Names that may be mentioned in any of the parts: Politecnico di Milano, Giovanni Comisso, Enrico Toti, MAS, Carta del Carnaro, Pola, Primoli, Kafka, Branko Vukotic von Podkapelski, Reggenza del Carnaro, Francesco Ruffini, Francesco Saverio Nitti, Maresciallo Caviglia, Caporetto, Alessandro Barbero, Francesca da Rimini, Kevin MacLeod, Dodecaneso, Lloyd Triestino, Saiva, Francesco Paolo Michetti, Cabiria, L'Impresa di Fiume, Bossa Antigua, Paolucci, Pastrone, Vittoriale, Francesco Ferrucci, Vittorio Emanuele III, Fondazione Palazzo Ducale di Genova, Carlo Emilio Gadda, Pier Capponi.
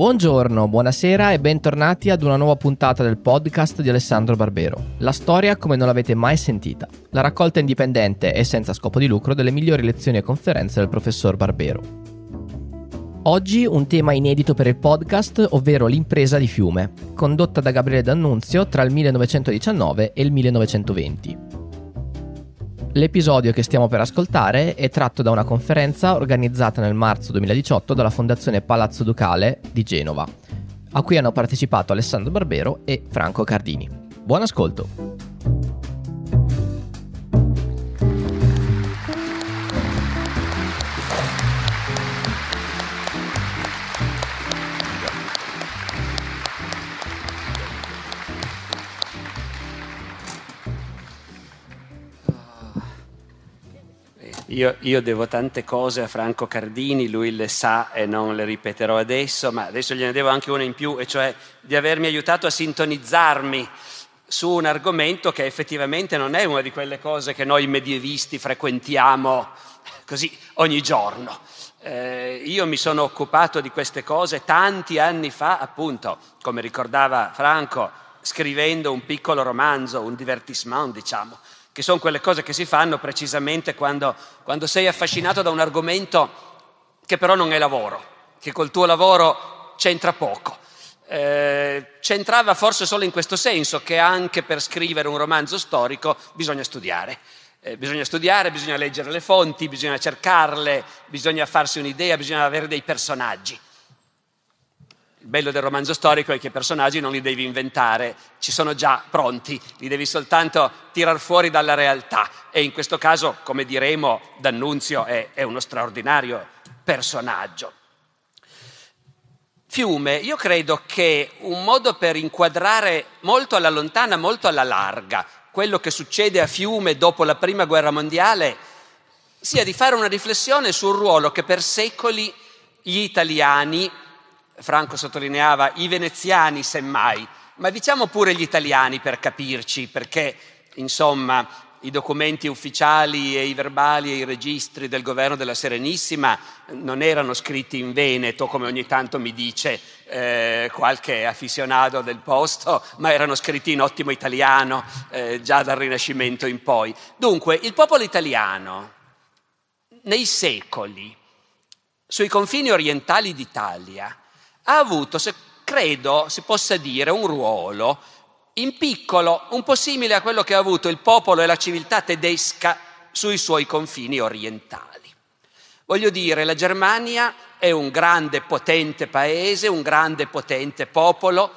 Buongiorno, buonasera e bentornati ad una nuova puntata del podcast di Alessandro Barbero. La storia come non l'avete mai sentita. La raccolta indipendente e senza scopo di lucro delle migliori lezioni e conferenze del professor Barbero. Oggi un tema inedito per il podcast, ovvero l'impresa di Fiume, condotta da Gabriele D'Annunzio tra il 1919 e il 1920. L'episodio che stiamo per ascoltare è tratto da una conferenza organizzata nel marzo 2018 dalla Fondazione Palazzo Ducale di Genova, a cui hanno partecipato Alessandro Barbero e Franco Cardini. Buon ascolto! Io devo tante cose a Franco Cardini, lui le sa e non le ripeterò adesso, ma adesso gliene devo anche una in più, e cioè di avermi aiutato a sintonizzarmi su un argomento che effettivamente non è una di quelle cose che noi medievisti frequentiamo così ogni giorno. Io mi sono occupato di queste cose tanti anni fa, appunto, come ricordava Franco, scrivendo un piccolo romanzo, un divertissement, diciamo, che sono quelle cose che si fanno precisamente quando sei affascinato da un argomento che però non è lavoro, che col tuo lavoro c'entra poco. C'entrava forse solo in questo senso, che anche per scrivere un romanzo storico bisogna studiare. Bisogna leggere le fonti, bisogna cercarle, bisogna farsi un'idea, bisogna avere dei personaggi. Il bello del romanzo storico è che i personaggi non li devi inventare, ci sono già pronti, li devi soltanto tirar fuori dalla realtà. E in questo caso, come diremo, D'Annunzio è uno straordinario personaggio. Fiume, io credo che un modo per inquadrare molto alla lontana, molto alla larga, quello che succede a Fiume dopo la Prima Guerra Mondiale, sia di fare una riflessione sul ruolo che per secoli gli italiani, Franco sottolineava i veneziani semmai, ma diciamo pure gli italiani per capirci, perché insomma i documenti ufficiali e i verbali e i registri del governo della Serenissima non erano scritti in Veneto, come ogni tanto mi dice qualche aficionado del posto, ma erano scritti in ottimo italiano già dal Rinascimento in poi. Dunque, il popolo italiano nei secoli, sui confini orientali d'Italia, ha avuto, credo si possa dire, un ruolo in piccolo, un po' simile a quello che ha avuto il popolo e la civiltà tedesca sui suoi confini orientali. Voglio dire, la Germania è un grande, potente paese, un grande, potente popolo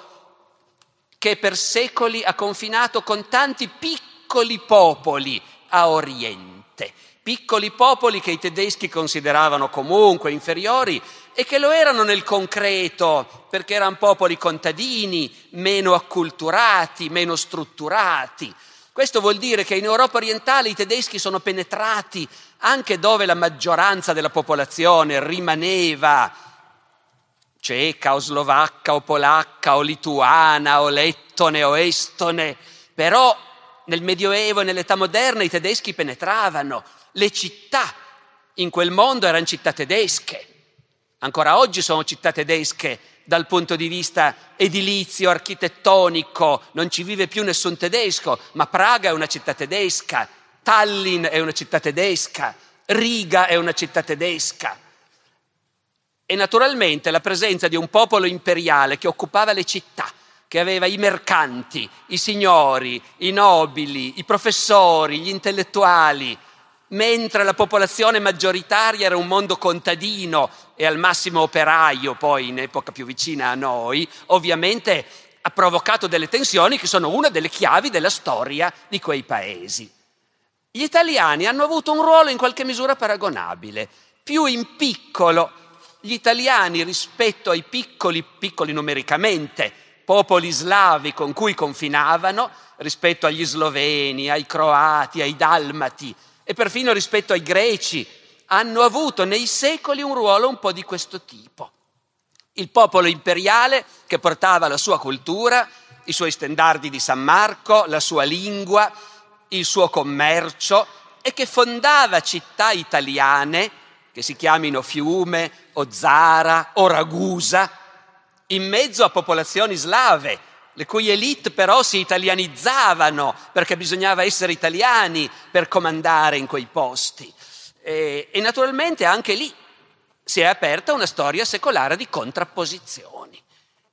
che per secoli ha confinato con tanti piccoli popoli a oriente, piccoli popoli che i tedeschi consideravano comunque inferiori e che lo erano nel concreto, perché erano popoli contadini, meno acculturati, meno strutturati. Questo vuol dire che in Europa orientale i tedeschi sono penetrati anche dove la maggioranza della popolazione rimaneva ceca o slovacca o polacca o lituana o lettone o estone, però nel Medioevo e nell'età moderna i tedeschi penetravano. Le città in quel mondo erano città tedesche, ancora oggi sono città tedesche dal punto di vista edilizio, architettonico, non ci vive più nessun tedesco, ma Praga è una città tedesca, Tallinn è una città tedesca, Riga è una città tedesca. E naturalmente la presenza di un popolo imperiale che occupava le città, che aveva i mercanti, i signori, i nobili, i professori, gli intellettuali, mentre la popolazione maggioritaria era un mondo contadino e al massimo operaio, poi in epoca più vicina a noi, ovviamente ha provocato delle tensioni che sono una delle chiavi della storia di quei paesi. Gli italiani hanno avuto un ruolo in qualche misura paragonabile, più in piccolo. Gli italiani rispetto ai piccoli numericamente, popoli slavi con cui confinavano, rispetto agli sloveni, ai croati, ai dalmati, e perfino rispetto ai greci, hanno avuto nei secoli un ruolo un po' di questo tipo. Il popolo imperiale che portava la sua cultura, i suoi stendardi di San Marco, la sua lingua, il suo commercio e che fondava città italiane, che si chiamino Fiume o Zara o Ragusa, in mezzo a popolazioni slave, le cui elite però si italianizzavano perché bisognava essere italiani per comandare in quei posti. E naturalmente anche lì si è aperta una storia secolare di contrapposizioni,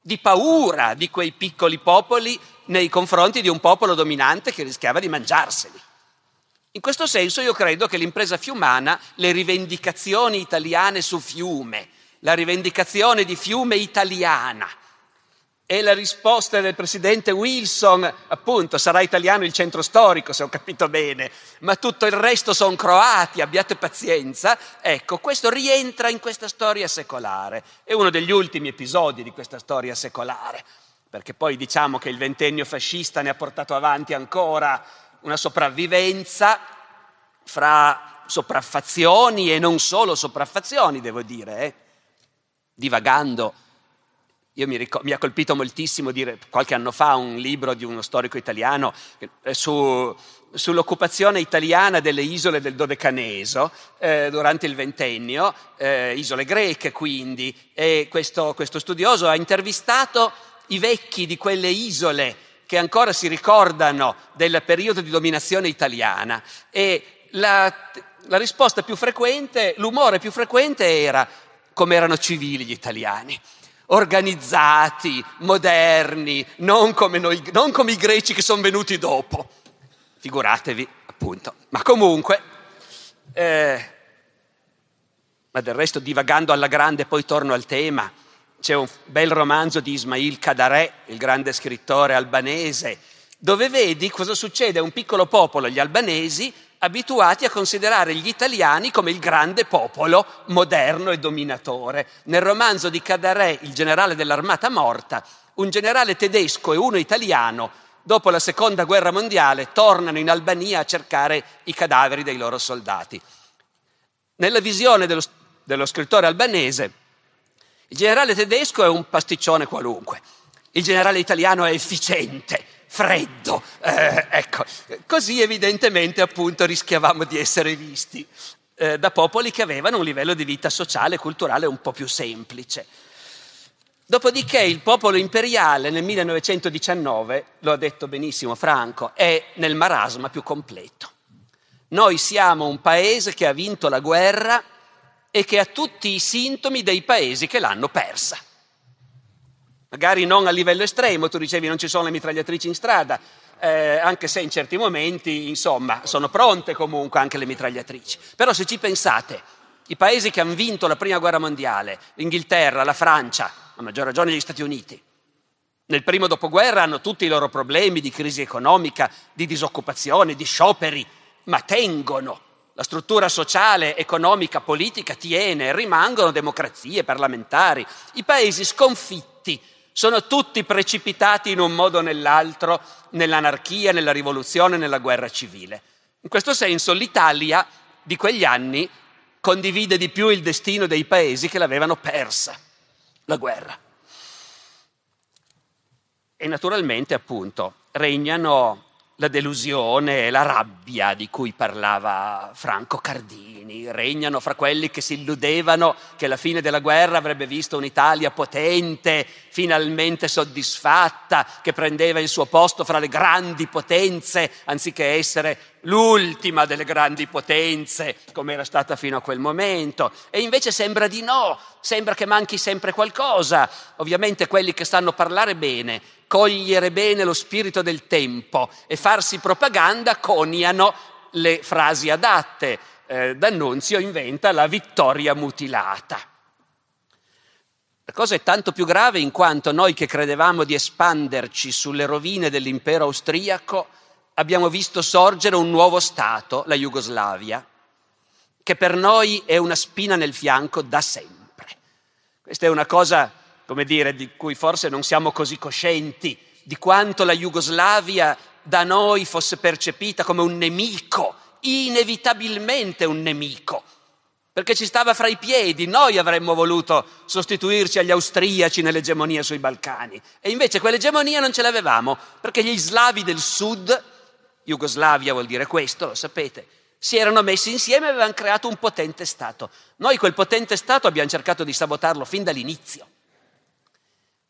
di paura di quei piccoli popoli nei confronti di un popolo dominante che rischiava di mangiarseli. In questo senso io credo che l'impresa fiumana, le rivendicazioni italiane su Fiume, la rivendicazione di Fiume italiana e la risposta del presidente Wilson, appunto, sarà italiano il centro storico, se ho capito bene, ma tutto il resto sono croati, abbiate pazienza. Ecco, questo rientra in questa storia secolare, è uno degli ultimi episodi di questa storia secolare, perché poi diciamo che il ventennio fascista ne ha portato avanti ancora una sopravvivenza fra sopraffazioni e non solo sopraffazioni, devo dire, divagando. Io mi ha colpito moltissimo dire qualche anno fa un libro di uno storico italiano sull'occupazione italiana delle isole del Dodecaneso durante il ventennio, isole greche quindi, e questo studioso ha intervistato i vecchi di quelle isole che ancora si ricordano del periodo di dominazione italiana, e la risposta più frequente, l'umore più frequente era come erano civili gli italiani. Organizzati, moderni, non come i greci che sono venuti dopo. Figuratevi, appunto. Ma comunque, ma del resto divagando alla grande, poi torno al tema, c'è un bel romanzo di Ismail Qadaré, il grande scrittore albanese, dove vedi cosa succede a un piccolo popolo, gli albanesi, abituati a considerare gli italiani come il grande popolo moderno e dominatore. Nel romanzo di Qadaré, il generale dell'armata morta, un generale tedesco e uno italiano, dopo la seconda guerra mondiale, tornano in Albania a cercare i cadaveri dei loro soldati. Nella visione dello scrittore albanese, il generale tedesco è un pasticcione qualunque, il generale italiano è efficiente, freddo, ecco, così evidentemente appunto rischiavamo di essere visti da popoli che avevano un livello di vita sociale e culturale un po' più semplice. Dopodiché il popolo imperiale nel 1919, lo ha detto benissimo Franco, è nel marasma più completo. Noi siamo un paese che ha vinto la guerra e che ha tutti i sintomi dei paesi che l'hanno persa. Magari non a livello estremo, tu dicevi non ci sono le mitragliatrici in strada, anche se in certi momenti, insomma, sono pronte comunque anche le mitragliatrici. Però se ci pensate, i paesi che hanno vinto la prima guerra mondiale, l'Inghilterra, la Francia, a maggior ragione gli Stati Uniti, nel primo dopoguerra hanno tutti i loro problemi di crisi economica, di disoccupazione, di scioperi, ma tengono. La struttura sociale, economica, politica tiene, rimangono democrazie parlamentari. I paesi sconfitti sono tutti precipitati in un modo o nell'altro nell'anarchia, nella rivoluzione, nella guerra civile. In questo senso l'Italia di quegli anni condivide di più il destino dei paesi che l'avevano persa, la guerra. E naturalmente, appunto, regnano la delusione e la rabbia di cui parlava Franco Cardini, regnano fra quelli che si illudevano che la fine della guerra avrebbe visto un'Italia potente, finalmente soddisfatta, che prendeva il suo posto fra le grandi potenze, anziché essere l'ultima delle grandi potenze, come era stata fino a quel momento. E invece sembra di no, sembra che manchi sempre qualcosa. Ovviamente quelli che sanno parlare bene, cogliere bene lo spirito del tempo e farsi propaganda coniano le frasi adatte. D'Annunzio inventa la vittoria mutilata. La cosa è tanto più grave in quanto noi che credevamo di espanderci sulle rovine dell'impero austriaco abbiamo visto sorgere un nuovo Stato, la Jugoslavia, che per noi è una spina nel fianco da sempre. Questa è una cosa, come dire, di cui forse non siamo così coscienti, di quanto la Jugoslavia da noi fosse percepita come un nemico, inevitabilmente un nemico, perché ci stava fra i piedi. Noi avremmo voluto sostituirci agli austriaci nell'egemonia sui Balcani e invece quell'egemonia non ce l'avevamo, perché gli slavi del sud, Jugoslavia vuol dire questo, lo sapete, si erano messi insieme e avevano creato un potente Stato. Noi quel potente Stato abbiamo cercato di sabotarlo fin dall'inizio.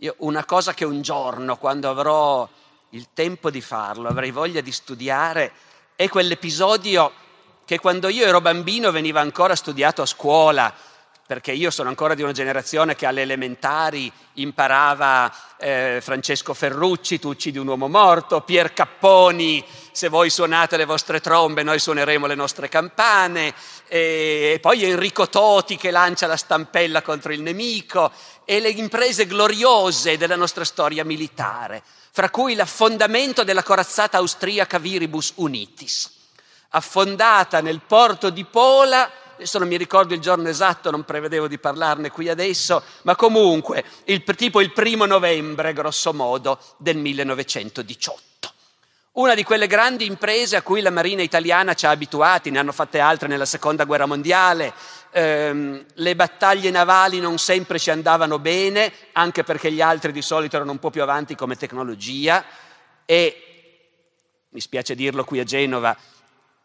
Io una cosa che un giorno, quando avrò il tempo di farlo, avrei voglia di studiare, è quell'episodio che quando io ero bambino veniva ancora studiato a scuola, perché io sono ancora di una generazione che alle elementari imparava Francesco Ferrucci, Tu uccidi un uomo morto, Pier Capponi, se voi suonate le vostre trombe noi suoneremo le nostre campane, e poi Enrico Toti che lancia la stampella contro il nemico, e le imprese gloriose della nostra storia militare, fra cui l'affondamento della corazzata austriaca Viribus Unitis, affondata nel porto di Pola. Adesso non mi ricordo il giorno esatto, non prevedevo di parlarne qui adesso, ma comunque tipo il 1° novembre, grosso modo, del 1918. Una di quelle grandi imprese a cui la Marina italiana ci ha abituati, ne hanno fatte altre nella Seconda Guerra Mondiale, le battaglie navali non sempre ci andavano bene, anche perché gli altri di solito erano un po' più avanti come tecnologia, e, mi spiace dirlo qui a Genova,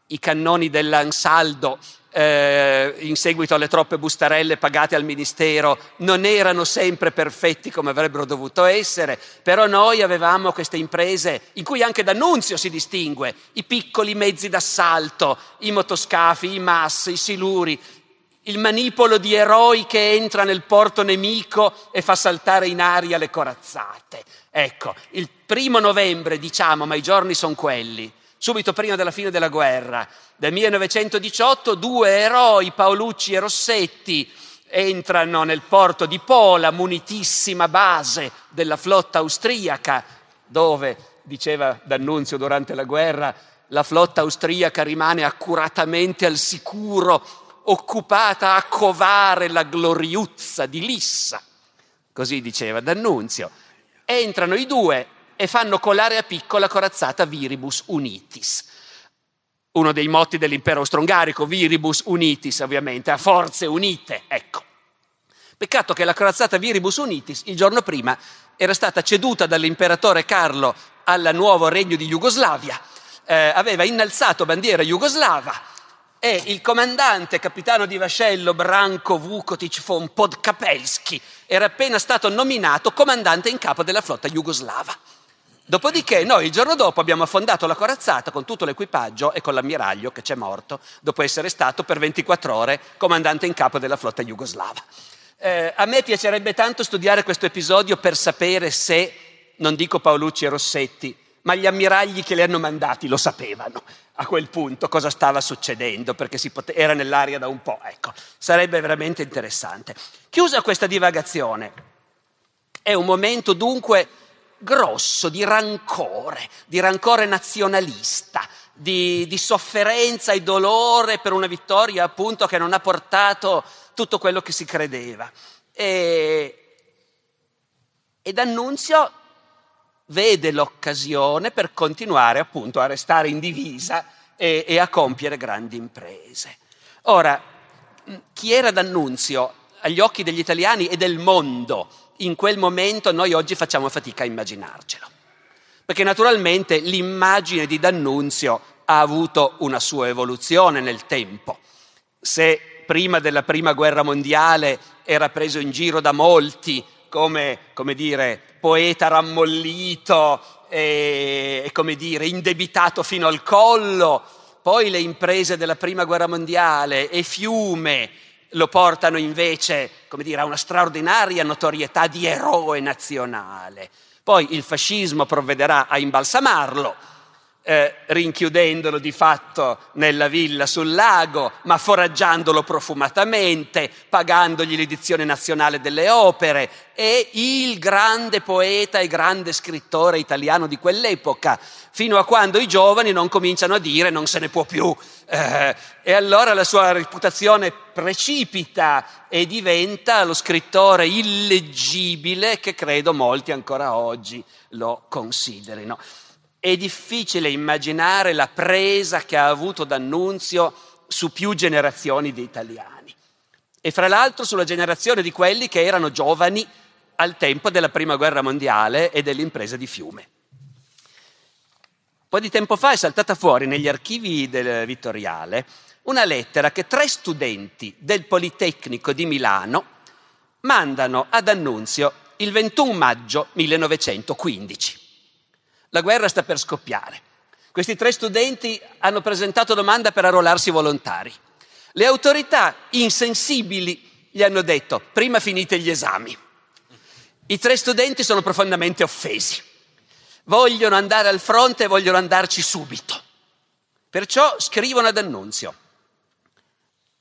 i cannoni dell'Ansaldo in seguito alle troppe bustarelle pagate al ministero non erano sempre perfetti come avrebbero dovuto essere, però noi avevamo queste imprese in cui anche D'Annunzio si distingue, i piccoli mezzi d'assalto, i motoscafi, i MAS, i siluri, il manipolo di eroi che entra nel porto nemico e fa saltare in aria le corazzate. Ecco, il 1° novembre, diciamo, ma i giorni sono quelli, subito prima della fine della guerra, del 1918, 2 eroi, Paolucci e Rossetti, entrano nel porto di Pola, munitissima base della flotta austriaca, dove, diceva D'Annunzio durante la guerra, la flotta austriaca rimane accuratamente al sicuro, occupata a covare la gloriuzza di Lissa. Così diceva D'Annunzio. Entrano i 2 e fanno colare a picco la corazzata Viribus Unitis. Uno dei motti dell'impero austro-ungarico, Viribus Unitis, ovviamente, a forze unite, ecco. Peccato che la corazzata Viribus Unitis il giorno prima era stata ceduta dall'imperatore Carlo al nuovo regno di Jugoslavia, aveva innalzato bandiera jugoslava, e il comandante capitano di vascello Branko Vukotic von Podkapelski era appena stato nominato comandante in capo della flotta jugoslava. Dopodiché noi il giorno dopo abbiamo affondato la corazzata con tutto l'equipaggio e con l'ammiraglio che c'è morto dopo essere stato per 24 ore comandante in capo della flotta jugoslava. A me piacerebbe tanto studiare questo episodio per sapere se, non dico Paolucci e Rossetti, ma gli ammiragli che li hanno mandati lo sapevano a quel punto cosa stava succedendo, perché era nell'aria da un po', ecco. Sarebbe veramente interessante. Chiusa questa divagazione, è un momento dunque grosso di rancore nazionalista, di sofferenza e dolore per una vittoria appunto che non ha portato tutto quello che si credeva. E D'Annunzio vede l'occasione per continuare appunto a restare in divisa e a compiere grandi imprese. Ora, chi era D'Annunzio agli occhi degli italiani e del mondo in quel momento noi oggi facciamo fatica a immaginarcelo, perché naturalmente l'immagine di D'Annunzio ha avuto una sua evoluzione nel tempo. Se prima della prima guerra mondiale era preso in giro da molti come dire, poeta rammollito e come dire, indebitato fino al collo, poi le imprese della prima guerra mondiale e Fiume lo portano invece, come dire, a una straordinaria notorietà di eroe nazionale. Poi il fascismo provvederà a imbalsamarlo, rinchiudendolo di fatto nella villa sul lago, ma foraggiandolo profumatamente, pagandogli l'edizione nazionale delle opere, e il grande poeta e grande scrittore italiano di quell'epoca, fino a quando i giovani non cominciano a dire non se ne può più, e allora la sua reputazione precipita e diventa lo scrittore illeggibile che credo molti ancora oggi lo considerino. È difficile immaginare la presa che ha avuto D'Annunzio su più generazioni di italiani, e fra l'altro sulla generazione di quelli che erano giovani al tempo della prima guerra mondiale e dell'impresa di Fiume. Un po' di tempo fa è saltata fuori negli archivi del Vittoriale una lettera che 3 studenti del Politecnico di Milano mandano ad D'Annunzio il 21 maggio 1915. La guerra sta per scoppiare. Questi tre studenti hanno presentato domanda per arruolarsi volontari. Le autorità insensibili gli hanno detto: prima finite gli esami. I tre studenti sono profondamente offesi. Vogliono andare al fronte e vogliono andarci subito. Perciò scrivono ad Annunzio: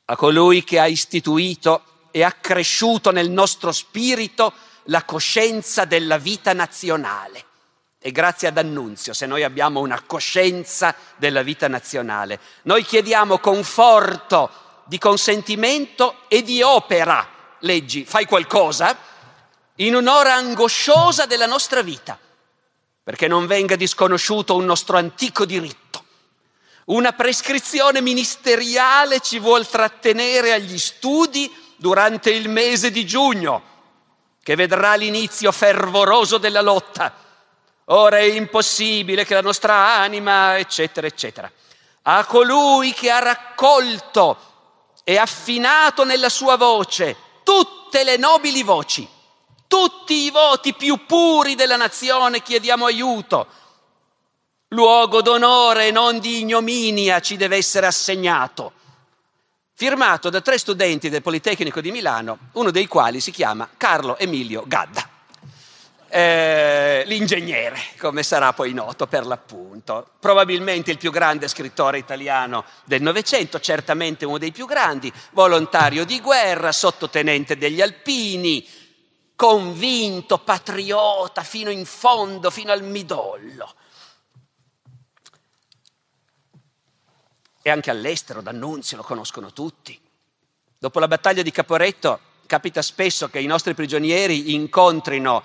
a colui che ha istituito e accresciuto nel nostro spirito la coscienza della vita nazionale. E grazie ad Annunzio, se noi abbiamo una coscienza della vita nazionale, noi chiediamo conforto di consentimento e di opera. Leggi, fai qualcosa in un'ora angosciosa della nostra vita, perché non venga disconosciuto un nostro antico diritto. Una prescrizione ministeriale ci vuol trattenere agli studi durante il mese di giugno, che vedrà l'inizio fervoroso della lotta. Ora è impossibile che la nostra anima, eccetera, eccetera. A colui che ha raccolto e affinato nella sua voce tutte le nobili voci, tutti i voti più puri della nazione chiediamo aiuto. Luogo d'onore e non di ignominia ci deve essere assegnato. Firmato da tre studenti del Politecnico di Milano, uno dei quali si chiama Carlo Emilio Gadda, l'ingegnere, come sarà poi noto per l'appunto, probabilmente il più grande scrittore italiano del Novecento, certamente uno dei più grandi, volontario di guerra, sottotenente degli Alpini, convinto, patriota fino in fondo, fino al midollo. E anche all'estero D'Annunzio lo conoscono tutti. Dopo la battaglia di Caporetto capita spesso che i nostri prigionieri incontrino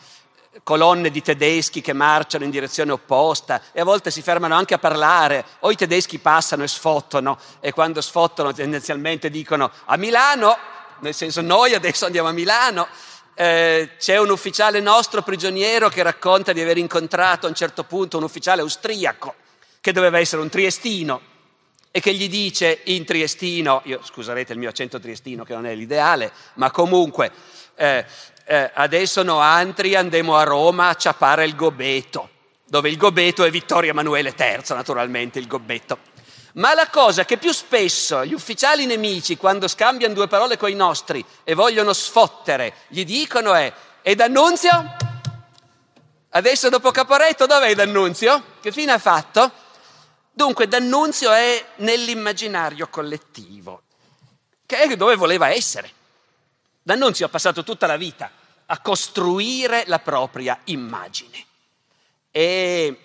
colonne di tedeschi che marciano in direzione opposta e a volte si fermano anche a parlare, o i tedeschi passano e sfottano, e quando sfottano tendenzialmente dicono a Milano, nel senso noi adesso andiamo a Milano. C'è un ufficiale nostro prigioniero che racconta di aver incontrato a un certo punto un ufficiale austriaco che doveva essere un triestino e che gli dice in triestino, io scusate il mio accento triestino che non è l'ideale, ma comunque adesso no antri andemo a Roma a ciapare il gobeto, dove il gobeto è Vittorio Emanuele III, naturalmente il gobeto. Ma la cosa che più spesso gli ufficiali nemici, quando scambiano due parole coi nostri e vogliono sfottere, gli dicono è: e D'Annunzio? Adesso dopo Caporetto dov'è D'Annunzio? Che fine ha fatto? Dunque D'Annunzio è nell'immaginario collettivo, che è dove voleva essere. D'Annunzio ha passato tutta la vita a costruire la propria immagine. E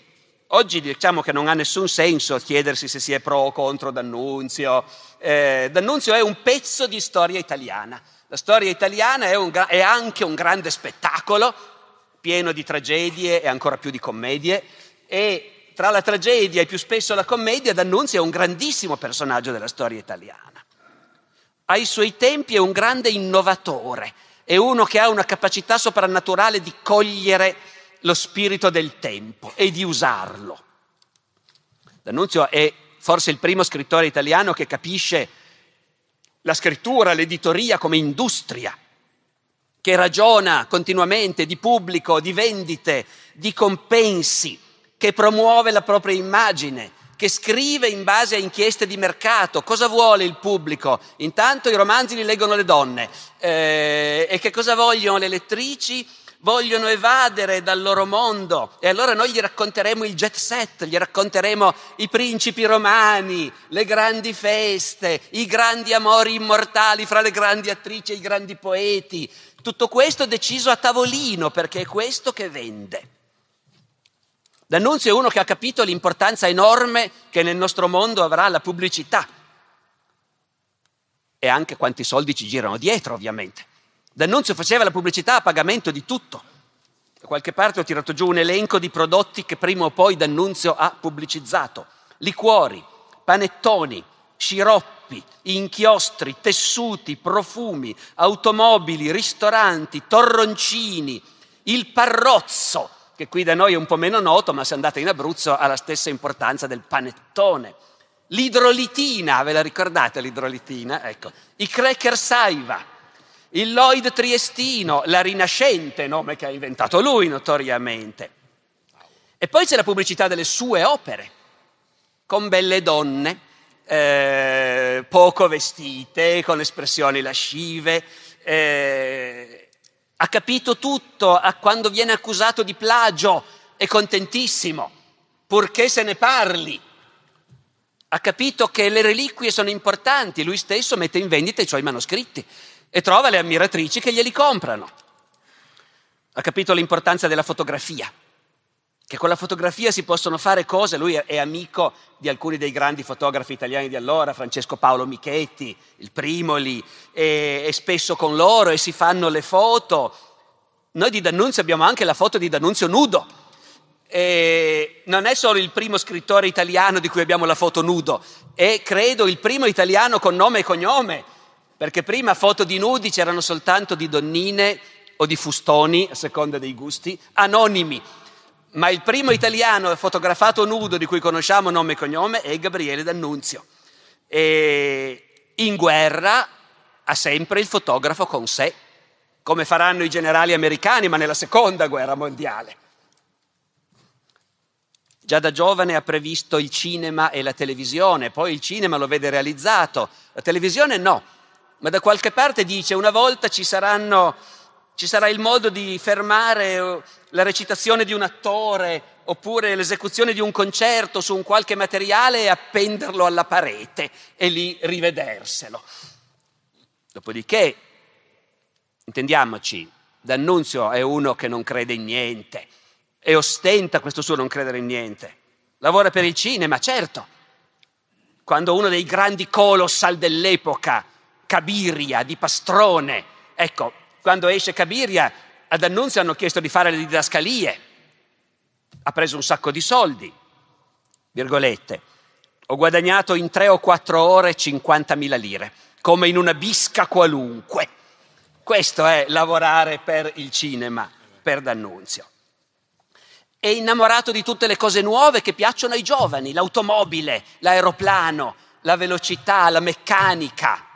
oggi diciamo che non ha nessun senso chiedersi se si è pro o contro D'Annunzio. D'Annunzio è un pezzo di storia italiana. La storia italiana è anche un grande spettacolo, pieno di tragedie e ancora più di commedie, e tra la tragedia e più spesso la commedia, D'Annunzio è un grandissimo personaggio della storia italiana. Ai suoi tempi è un grande innovatore, è uno che ha una capacità soprannaturale di cogliere lo spirito del tempo e di usarlo. D'Annunzio è forse il primo scrittore italiano che capisce la scrittura, l'editoria come industria, che ragiona continuamente di pubblico, di vendite, di compensi, che promuove la propria immagine, che scrive in base a inchieste di mercato. Cosa vuole il pubblico? Intanto i romanzi li leggono le donne. E che cosa vogliono le lettrici? Vogliono evadere dal loro mondo. E allora noi gli racconteremo il jet set, gli racconteremo i principi romani, le grandi feste, i grandi amori immortali fra le grandi attrici e i grandi poeti. Tutto questo deciso a tavolino, perché è questo che vende. D'Annunzio è uno che ha capito l'importanza enorme che nel nostro mondo avrà la pubblicità e anche quanti soldi ci girano dietro, ovviamente. D'Annunzio faceva la pubblicità a pagamento di tutto. Da qualche parte ho tirato giù un elenco di prodotti che prima o poi D'Annunzio ha pubblicizzato: liquori, panettoni, sciroppi, inchiostri, tessuti, profumi, automobili, ristoranti, torroncini, il parrozzo, che qui da noi è un po' meno noto, ma se andate in Abruzzo ha la stessa importanza del panettone. L'idrolitina, ve la ricordate l'idrolitina? Ecco, i cracker Saiva, il Lloyd triestino, la Rinascente, nome che ha inventato lui notoriamente. E poi c'è la pubblicità delle sue opere, con belle donne, poco vestite, con espressioni lascive. Ha capito tutto, quando viene accusato di plagio è contentissimo, purché se ne parli. Ha capito che le reliquie sono importanti, lui stesso mette in vendita i suoi manoscritti e trova le ammiratrici che glieli comprano. Ha capito l'importanza della fotografia, che con la fotografia si possono fare cose. Lui è amico di alcuni dei grandi fotografi italiani di allora, Francesco Paolo Michetti, il Primoli, è spesso con loro e si fanno le foto. Noi di D'Annunzio abbiamo anche la foto di D'Annunzio nudo. E non è solo il primo scrittore italiano di cui abbiamo la foto nudo, è credo il primo italiano con nome e cognome, perché prima foto di nudi c'erano soltanto di donnine o di fustoni, a seconda dei gusti, anonimi. Ma il primo italiano fotografato nudo di cui conosciamo nome e cognome è Gabriele D'Annunzio. E in guerra ha sempre il fotografo con sé, come faranno i generali americani, ma nella seconda guerra mondiale. Già da giovane ha previsto il cinema e la televisione, poi il cinema lo vede realizzato, la televisione no, ma da qualche parte dice una volta ci sarà il modo di fermare la recitazione di un attore oppure l'esecuzione di un concerto su un qualche materiale e appenderlo alla parete e lì rivederselo. Dopodiché, intendiamoci, D'Annunzio è uno che non crede in niente, e ostenta questo suo non credere in niente. Lavora per il cinema, certo. Quando uno dei grandi colossal dell'epoca, Cabiria di Pastrone, ecco, quando esce Cabiria, ad D'Annunzio hanno chiesto di fare le didascalie. Ha preso un sacco di soldi, virgolette. Ho guadagnato in 3 o 4 ore 50.000 lire, come in una bisca qualunque. Questo è lavorare per il cinema, per D'Annunzio. È innamorato di tutte le cose nuove che piacciono ai giovani, l'automobile, l'aeroplano, la velocità, la meccanica.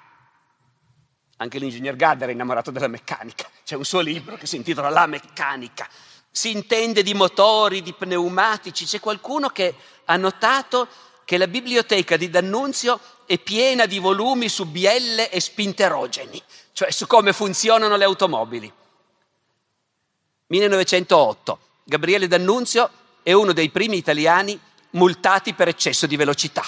Anche l'ingegner Gadda era innamorato della meccanica. C'è un suo libro che si intitola La meccanica. Si intende di motori, di pneumatici. C'è qualcuno che ha notato che la biblioteca di D'Annunzio è piena di volumi su bielle e spinterogeni, cioè su come funzionano le automobili. 1908. Gabriele D'Annunzio è uno dei primi italiani multati per eccesso di velocità.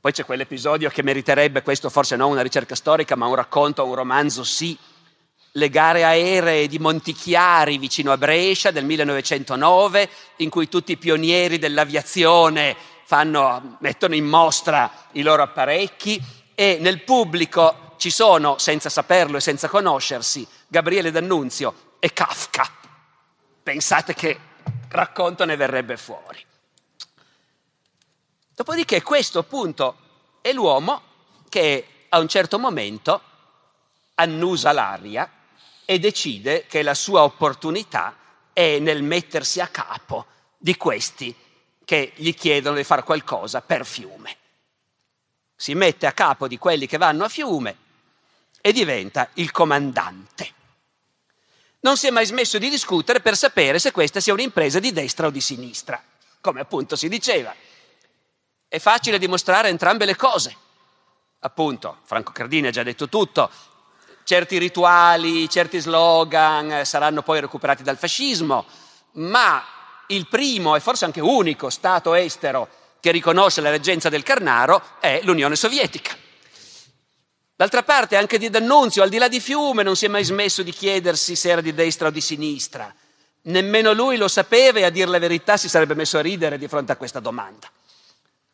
Poi c'è quell'episodio che meriterebbe, questo forse non una ricerca storica, ma un racconto, un romanzo sì, le gare aeree di Montichiari vicino a Brescia del 1909, in cui tutti i pionieri dell'aviazione mettono in mostra i loro apparecchi e nel pubblico ci sono, senza saperlo e senza conoscersi, Gabriele D'Annunzio e Kafka. Pensate che racconto ne verrebbe fuori. Dopodiché questo appunto è l'uomo che a un certo momento annusa l'aria e decide che la sua opportunità è nel mettersi a capo di questi che gli chiedono di fare qualcosa per Fiume. Si mette a capo di quelli che vanno a Fiume e diventa il comandante. Non si è mai smesso di discutere per sapere se questa sia un'impresa di destra o di sinistra, come appunto si diceva. È facile dimostrare entrambe le cose. Appunto, Franco Cardini ha già detto tutto. Certi rituali, certi slogan saranno poi recuperati dal fascismo, ma il primo e forse anche unico Stato estero che riconosce la reggenza del Carnaro è l'Unione Sovietica. D'altra parte anche di D'Annunzio, al di là di Fiume, non si è mai smesso di chiedersi se era di destra o di sinistra. Nemmeno lui lo sapeva e a dire la verità si sarebbe messo a ridere di fronte a questa domanda.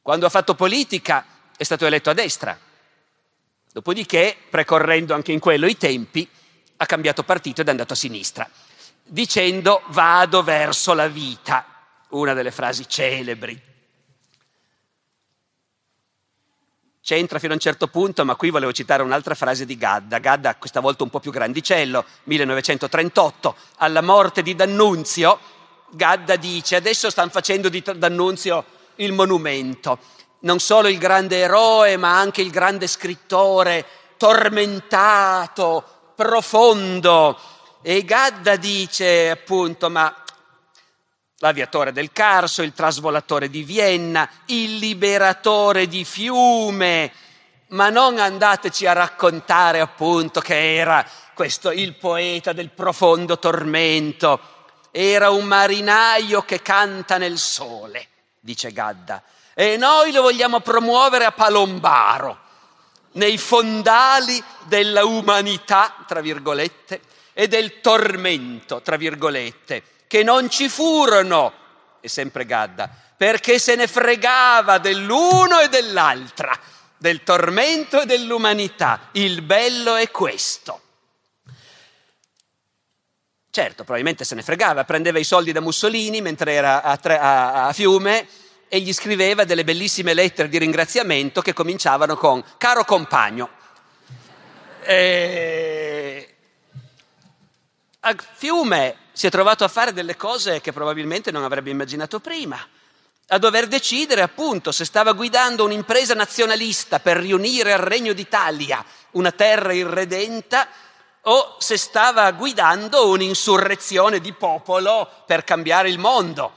Quando ha fatto politica è stato eletto a destra. Dopodiché, precorrendo anche in quello i tempi, ha cambiato partito ed è andato a sinistra, dicendo vado verso la vita, una delle frasi celebri. C'entra fino a un certo punto, ma qui volevo citare un'altra frase di Gadda. Gadda, questa volta un po' più grandicello, 1938, alla morte di D'Annunzio, Gadda dice adesso stanno facendo di D'Annunzio il monumento, non solo il grande eroe, ma anche il grande scrittore, tormentato, profondo. E Gadda dice appunto, ma l'aviatore del Carso, il trasvolatore di Vienna, il liberatore di Fiume, ma non andateci a raccontare appunto che era questo il poeta del profondo tormento, era un marinaio che canta nel sole, dice Gadda, e noi lo vogliamo promuovere a Palombaro, nei fondali della umanità, tra virgolette, e del tormento, tra virgolette, che non ci furono, e sempre Gadda, perché se ne fregava dell'uno e dell'altra, del tormento e dell'umanità. Il bello è questo. Certo, probabilmente se ne fregava, prendeva i soldi da Mussolini mentre era a Fiume e gli scriveva delle bellissime lettere di ringraziamento che cominciavano con «Caro compagno». A Fiume si è trovato a fare delle cose che probabilmente non avrebbe immaginato prima, a dover decidere appunto se stava guidando un'impresa nazionalista per riunire al Regno d'Italia una terra irredenta o se stava guidando un'insurrezione di popolo per cambiare il mondo.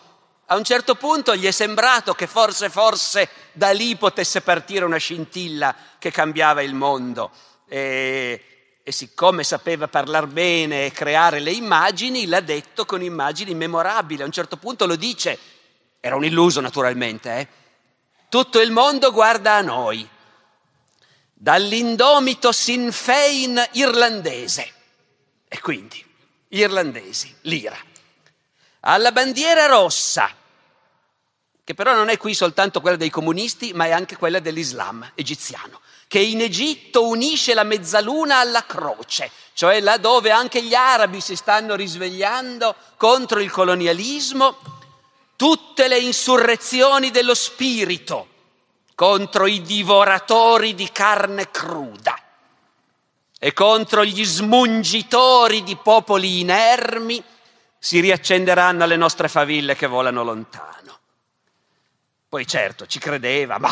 A un certo punto gli è sembrato che forse da lì potesse partire una scintilla che cambiava il mondo. E siccome sapeva parlare bene e creare le immagini, l'ha detto con immagini memorabili. A un certo punto lo dice, era un illuso naturalmente, tutto il mondo guarda a noi, dall'indomito Sinn Féin irlandese, e quindi gli irlandesi, l'ira, alla bandiera rossa, che però non è qui soltanto quella dei comunisti, ma è anche quella dell'Islam egiziano, che in Egitto unisce la mezzaluna alla croce, cioè là dove anche gli arabi si stanno risvegliando contro il colonialismo, tutte le insurrezioni dello spirito contro i divoratori di carne cruda e contro gli smungitori di popoli inermi si riaccenderanno alle nostre faville che volano lontano. Poi certo ci credeva, ma...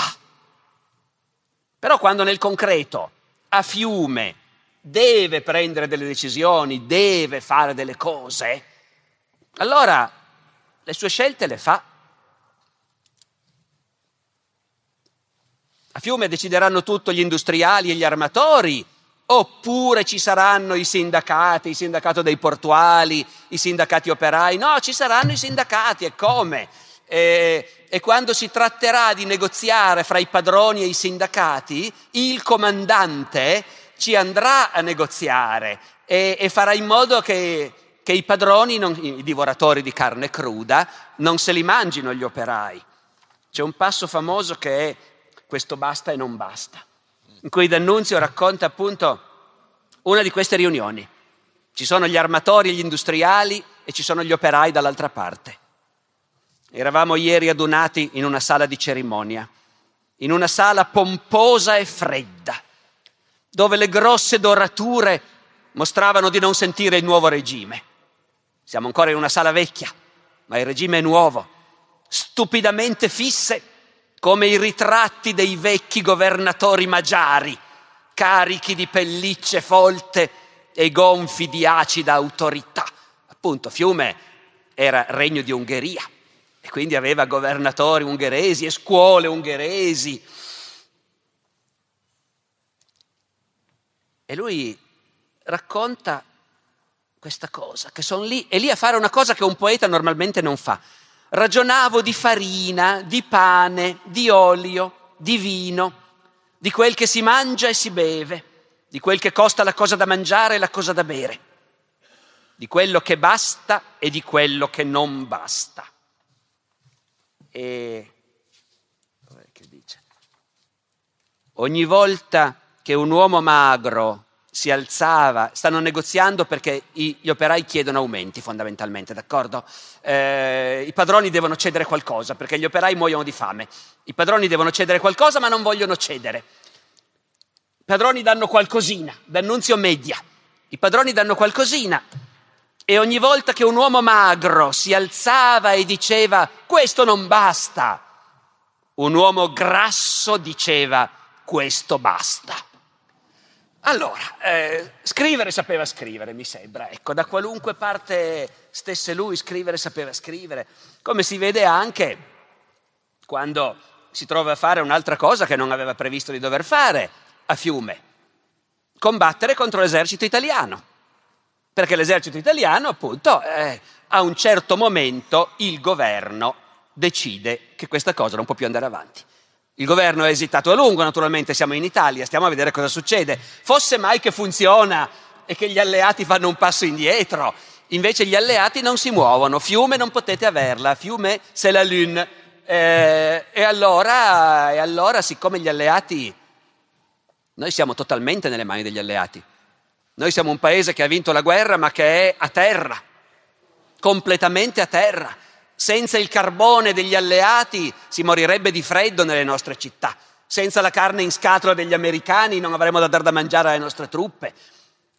Però quando nel concreto a Fiume deve prendere delle decisioni, deve fare delle cose, allora le sue scelte le fa. A Fiume decideranno tutto gli industriali e gli armatori, oppure ci saranno i sindacati, il sindacato dei portuali, i sindacati operai? No, ci saranno i sindacati, e come? E quando si tratterà di negoziare fra i padroni e i sindacati, il comandante ci andrà a negoziare e farà in modo che i padroni, i divoratori di carne cruda, non se li mangino gli operai. C'è un passo famoso che è questo basta e non basta, in cui D'Annunzio racconta appunto una di queste riunioni. Ci sono gli armatori e gli industriali e ci sono gli operai dall'altra parte. Eravamo ieri adunati in una sala di cerimonia, in una sala pomposa e fredda, dove le grosse dorature mostravano di non sentire il nuovo regime. Siamo ancora in una sala vecchia, ma il regime è nuovo, stupidamente fisse come i ritratti dei vecchi governatori magiari, carichi di pellicce folte e gonfi di acida autorità. Appunto, Fiume era regno di Ungheria, e quindi aveva governatori ungheresi e scuole ungheresi. E lui racconta questa cosa, che sono lì, e lì a fare una cosa che un poeta normalmente non fa. Ragionavo di farina, di pane, di olio, di vino, di quel che si mangia e si beve, di quel che costa la cosa da mangiare e la cosa da bere, di quello che basta e di quello che non basta. E che dice? Ogni volta che un uomo magro si alzava, stanno negoziando perché gli operai chiedono aumenti fondamentalmente, d'accordo? I padroni devono cedere qualcosa perché gli operai muoiono di fame. I padroni devono cedere qualcosa ma non vogliono cedere. I padroni danno qualcosina, D'Annunzio media. I padroni danno qualcosina. E ogni volta che un uomo magro si alzava e diceva «questo non basta», un uomo grasso diceva «questo basta». Allora, scrivere sapeva scrivere, mi sembra, ecco, da qualunque parte stesse lui scrivere sapeva scrivere, come si vede anche quando si trova a fare un'altra cosa che non aveva previsto di dover fare a Fiume, combattere contro l'esercito italiano, perché l'esercito italiano appunto a un certo momento il governo decide che questa cosa non può più andare avanti. Il governo è esitato a lungo, naturalmente siamo in Italia, stiamo a vedere cosa succede. Fosse mai che funziona e che gli alleati fanno un passo indietro, invece gli alleati non si muovono, Fiume non potete averla, Fiume c'est la lune. E allora, siccome gli alleati, noi siamo totalmente nelle mani degli alleati, noi siamo un paese che ha vinto la guerra ma che è a terra, completamente a terra. Senza il carbone degli alleati si morirebbe di freddo nelle nostre città. Senza la carne in scatola degli americani non avremmo da dar da mangiare alle nostre truppe.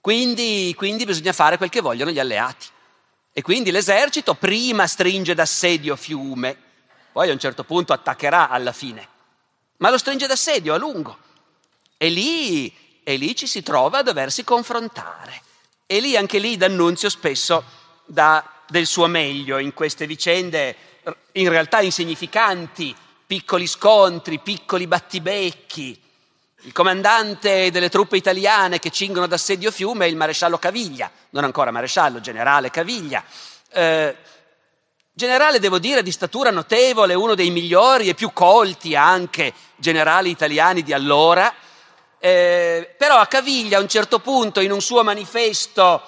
Quindi bisogna fare quel che vogliono gli alleati. E quindi l'esercito prima stringe d'assedio Fiume, poi a un certo punto attaccherà alla fine. Ma lo stringe d'assedio a lungo. E lì ci si trova a doversi confrontare. E lì, anche lì, D'Annunzio spesso dà del suo meglio in queste vicende in realtà insignificanti, piccoli scontri, piccoli battibecchi. Il comandante delle truppe italiane che cingono d'assedio Fiume è il maresciallo Caviglia, non ancora maresciallo, generale Caviglia. Generale, devo dire, di statura notevole, uno dei migliori e più colti anche generali italiani di allora. Però a Caviglia a un certo punto in un suo manifesto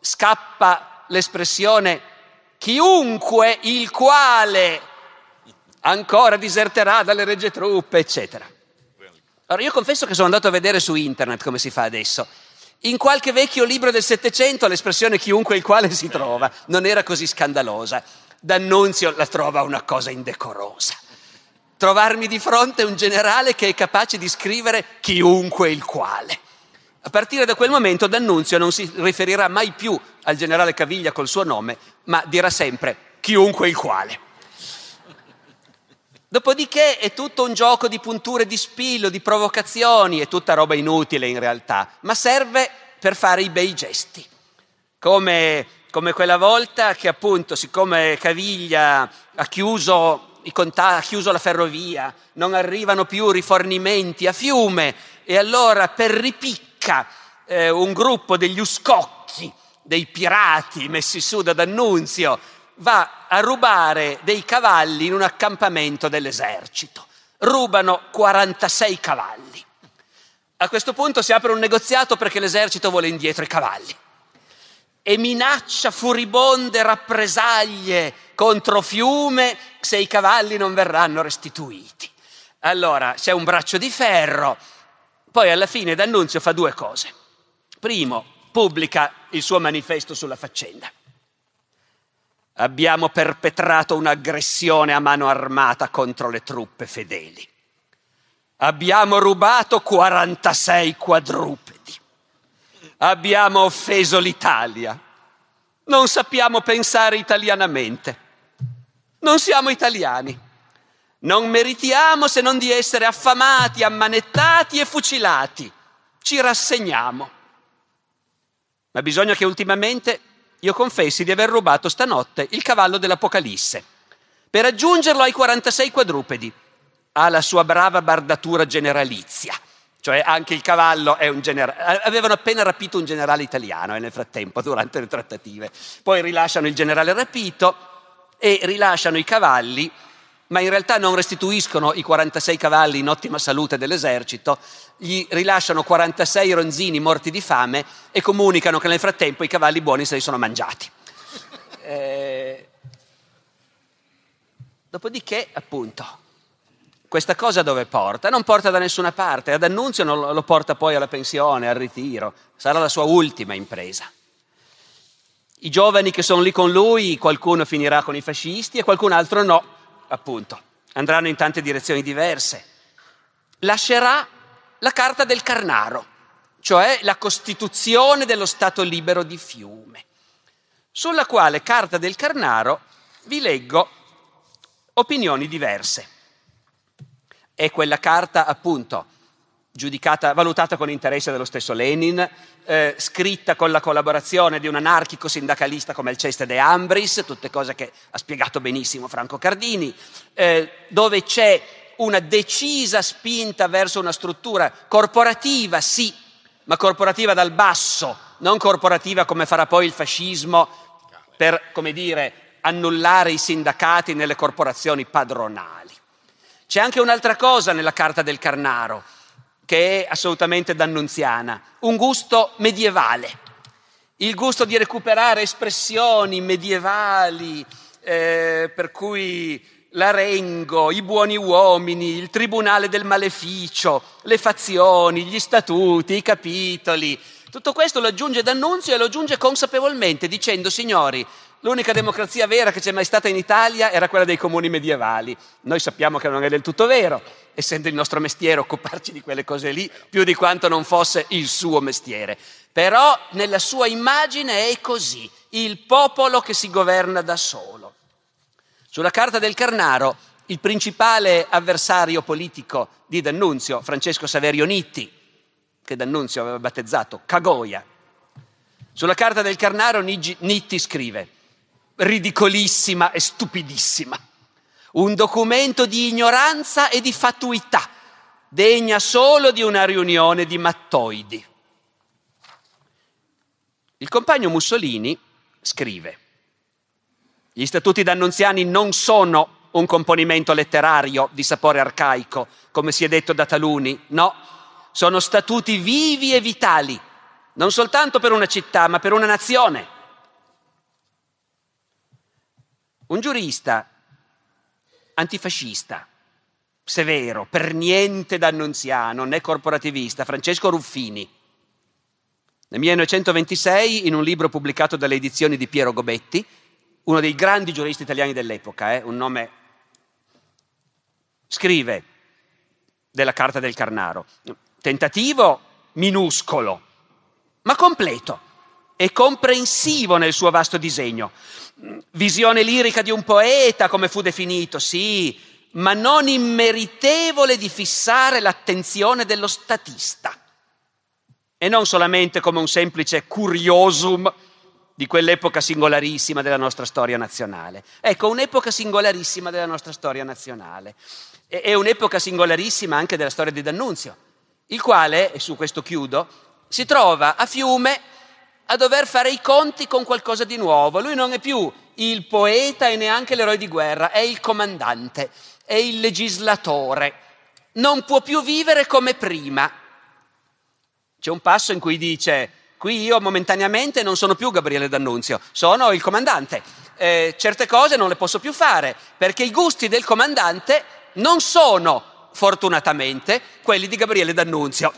scappa l'espressione chiunque il quale ancora diserterà dalle regge truppe, eccetera. Allora, io confesso che sono andato a vedere su internet come si fa adesso. In qualche vecchio libro del Settecento l'espressione chiunque il quale si trova non era così scandalosa. D'Annunzio la trova una cosa indecorosa. Trovarmi di fronte un generale che è capace di scrivere chiunque il quale. A partire da quel momento D'Annunzio non si riferirà mai più al generale Caviglia col suo nome, ma dirà sempre chiunque il quale. Dopodiché è tutto un gioco di punture, di spillo, di provocazioni, è tutta roba inutile in realtà, ma serve per fare i bei gesti. Come quella volta che appunto, siccome Caviglia ha chiuso i contatti, ha chiuso la ferrovia, non arrivano più rifornimenti a Fiume, e allora per ripicca un gruppo degli uscocchi, dei pirati messi su da D'Annunzio, va a rubare dei cavalli in un accampamento dell'esercito. Rubano 46 cavalli. A questo punto si apre un negoziato perché l'esercito vuole indietro i cavalli e minaccia furibonde rappresaglie contro Fiume se i cavalli non verranno restituiti. Allora c'è un braccio di ferro. Poi alla fine D'Annunzio fa due cose. Primo, pubblica il suo manifesto sulla faccenda. Abbiamo perpetrato un'aggressione a mano armata contro le truppe fedeli. Abbiamo rubato 46 quadrupedi. Abbiamo offeso l'Italia. Non sappiamo pensare italianamente. Non siamo italiani. Non meritiamo se non di essere affamati, ammanettati e fucilati. Ci rassegniamo. Ma bisogna che ultimamente io confessi di aver rubato stanotte il cavallo dell'Apocalisse per aggiungerlo ai 46 quadrupedi. Ha la sua brava bardatura generalizia. Cioè anche il cavallo è un generale. Avevano appena rapito un generale italiano nel frattempo, durante le trattative. Poi rilasciano il generale rapito e rilasciano i cavalli, ma in realtà non restituiscono i 46 cavalli in ottima salute dell'esercito, gli rilasciano 46 ronzini morti di fame e comunicano che nel frattempo i cavalli buoni se li sono mangiati. Dopodiché, appunto, questa cosa dove porta? Non porta da nessuna parte. Ad Annunzio non lo porta poi alla pensione, al ritiro. Sarà la sua ultima impresa. I giovani che sono lì con lui, qualcuno finirà con i fascisti e qualcun altro no, appunto. Andranno in tante direzioni diverse. Lascerà la Carta del Carnaro, cioè la Costituzione dello Stato libero di Fiume, sulla quale Carta del Carnaro vi leggo opinioni diverse. È quella carta, appunto, valutata con interesse dallo stesso Lenin, scritta con la collaborazione di un anarchico sindacalista come il Cesare de Ambris, tutte cose che ha spiegato benissimo Franco Cardini, dove c'è una decisa spinta verso una struttura corporativa, sì, ma corporativa dal basso, non corporativa come farà poi il fascismo per, come dire, annullare i sindacati nelle corporazioni padronali. C'è anche un'altra cosa nella Carta del Carnaro, che è assolutamente d'annunziana, un gusto medievale, il gusto di recuperare espressioni medievali, per cui l'arengo, i buoni uomini, il tribunale del maleficio, le fazioni, gli statuti, i capitoli, tutto questo lo aggiunge D'Annunzio e lo aggiunge consapevolmente dicendo: signori, l'unica democrazia vera che c'è mai stata in Italia era quella dei comuni medievali. Noi sappiamo che non è del tutto vero, essendo il nostro mestiere occuparci di quelle cose lì, più di quanto non fosse il suo mestiere. Però nella sua immagine è così, il popolo che si governa da solo. Sulla Carta del Carnaro il principale avversario politico di D'Annunzio, Francesco Saverio Nitti, che D'Annunzio aveva battezzato Cagoia, sulla Carta del Carnaro Nitti scrive: ridicolissima e stupidissima, un documento di ignoranza e di fatuità, degna solo di una riunione di mattoidi. Il compagno Mussolini scrive: gli statuti d'annunziani non sono un componimento letterario di sapore arcaico, come si è detto da taluni, no, sono statuti vivi e vitali, non soltanto per una città, ma per una nazione. Un giurista antifascista, severo, per niente d'annunziano, né corporativista, Francesco Ruffini, nel 1926, in un libro pubblicato dalle edizioni di Piero Gobetti, uno dei grandi giuristi italiani dell'epoca, un nome, scrive della Carta del Carnaro: tentativo minuscolo, ma completo e comprensivo nel suo vasto disegno. Visione lirica di un poeta, come fu definito, sì, ma non immeritevole di fissare l'attenzione dello statista. E non solamente come un semplice curiosum di quell'epoca singolarissima della nostra storia nazionale. Ecco, un'epoca singolarissima della nostra storia nazionale. E un'epoca singolarissima anche della storia di D'Annunzio, il quale, e su questo chiudo, si trova a Fiume a dover fare i conti con qualcosa di nuovo. Lui non è più il poeta e neanche l'eroe di guerra, è il comandante, è il legislatore. Non può più vivere come prima. C'è un passo in cui dice: qui io momentaneamente non sono più Gabriele D'Annunzio, sono il comandante. Certe cose non le posso più fare, perché i gusti del comandante non sono, fortunatamente, quelli di Gabriele D'Annunzio.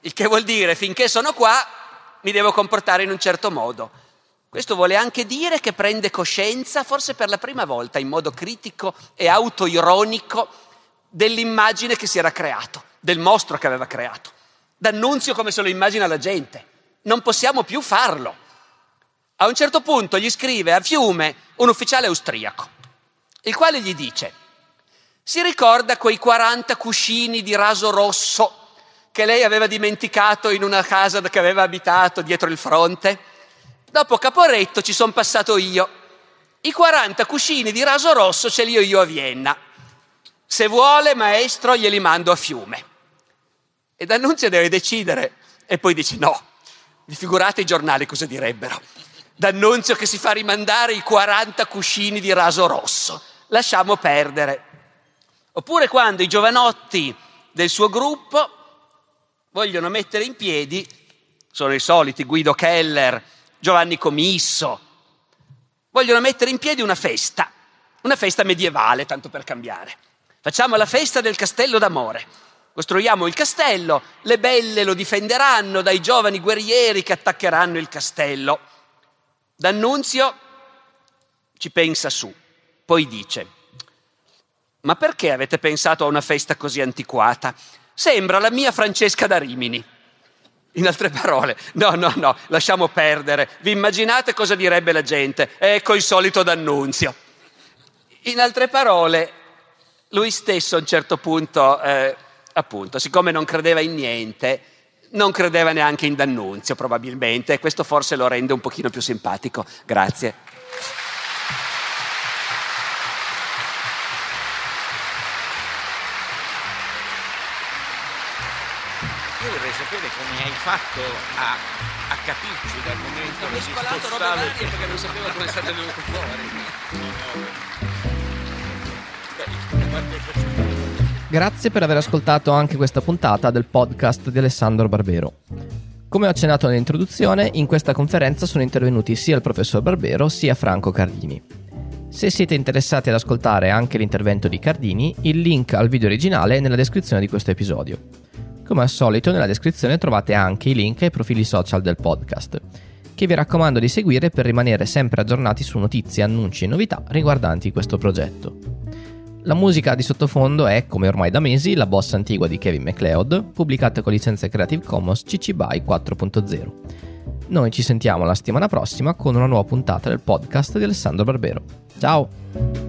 Il che vuol dire, finché sono qua, mi devo comportare in un certo modo. Questo vuole anche dire che prende coscienza, forse per la prima volta, in modo critico e autoironico, dell'immagine che si era creato, del mostro che aveva creato. D'Annunzio come se lo immagina la gente. Non possiamo più farlo. A un certo punto gli scrive a Fiume un ufficiale austriaco, il quale gli dice: si ricorda quei 40 cuscini di raso rosso che lei aveva dimenticato in una casa che aveva abitato dietro il fronte? Dopo Caporetto ci sono passato io. I 40 cuscini di raso rosso ce li ho io a Vienna. Se vuole, maestro, glieli mando a Fiume. E D'Annunzio deve decidere. E poi dice no. Vi figurate i giornali cosa direbbero? D'Annunzio che si fa rimandare i 40 cuscini di raso rosso. Lasciamo perdere. Oppure quando i giovanotti del suo gruppo vogliono mettere in piedi, sono i soliti Guido Keller, Giovanni Comisso, vogliono mettere in piedi una festa medievale, tanto per cambiare. Facciamo la festa del Castello d'Amore. Costruiamo il castello, le belle lo difenderanno dai giovani guerrieri che attaccheranno il castello. D'Annunzio ci pensa su, poi dice: ma perché avete pensato a una festa così antiquata? Sembra la mia Francesca da Rimini. In altre parole, no, lasciamo perdere. Vi immaginate cosa direbbe la gente? Ecco il solito D'Annunzio. In altre parole, lui stesso a un certo punto appunto, siccome non credeva in niente, non credeva neanche in D'Annunzio probabilmente, e questo forse lo rende un pochino più simpatico. Grazie. Sapere come hai fatto a capirci dal momento che si spostava, perché non sapevo come è stato venuto fuori. Grazie per aver ascoltato anche questa puntata del podcast di Alessandro Barbero. Come ho accennato nell'introduzione, in questa conferenza sono intervenuti sia il professor Barbero sia Franco Cardini. Se siete interessati ad ascoltare anche l'intervento di Cardini, il link al video originale è nella descrizione di questo episodio. Come al solito, nella descrizione trovate anche i link ai profili social del podcast, che vi raccomando di seguire per rimanere sempre aggiornati su notizie, annunci e novità riguardanti questo progetto. La musica di sottofondo è, come ormai da mesi, la bossa antigua di Kevin MacLeod, pubblicata con licenza Creative Commons CC BY 4.0. Noi ci sentiamo la settimana prossima con una nuova puntata del podcast di Alessandro Barbero. Ciao!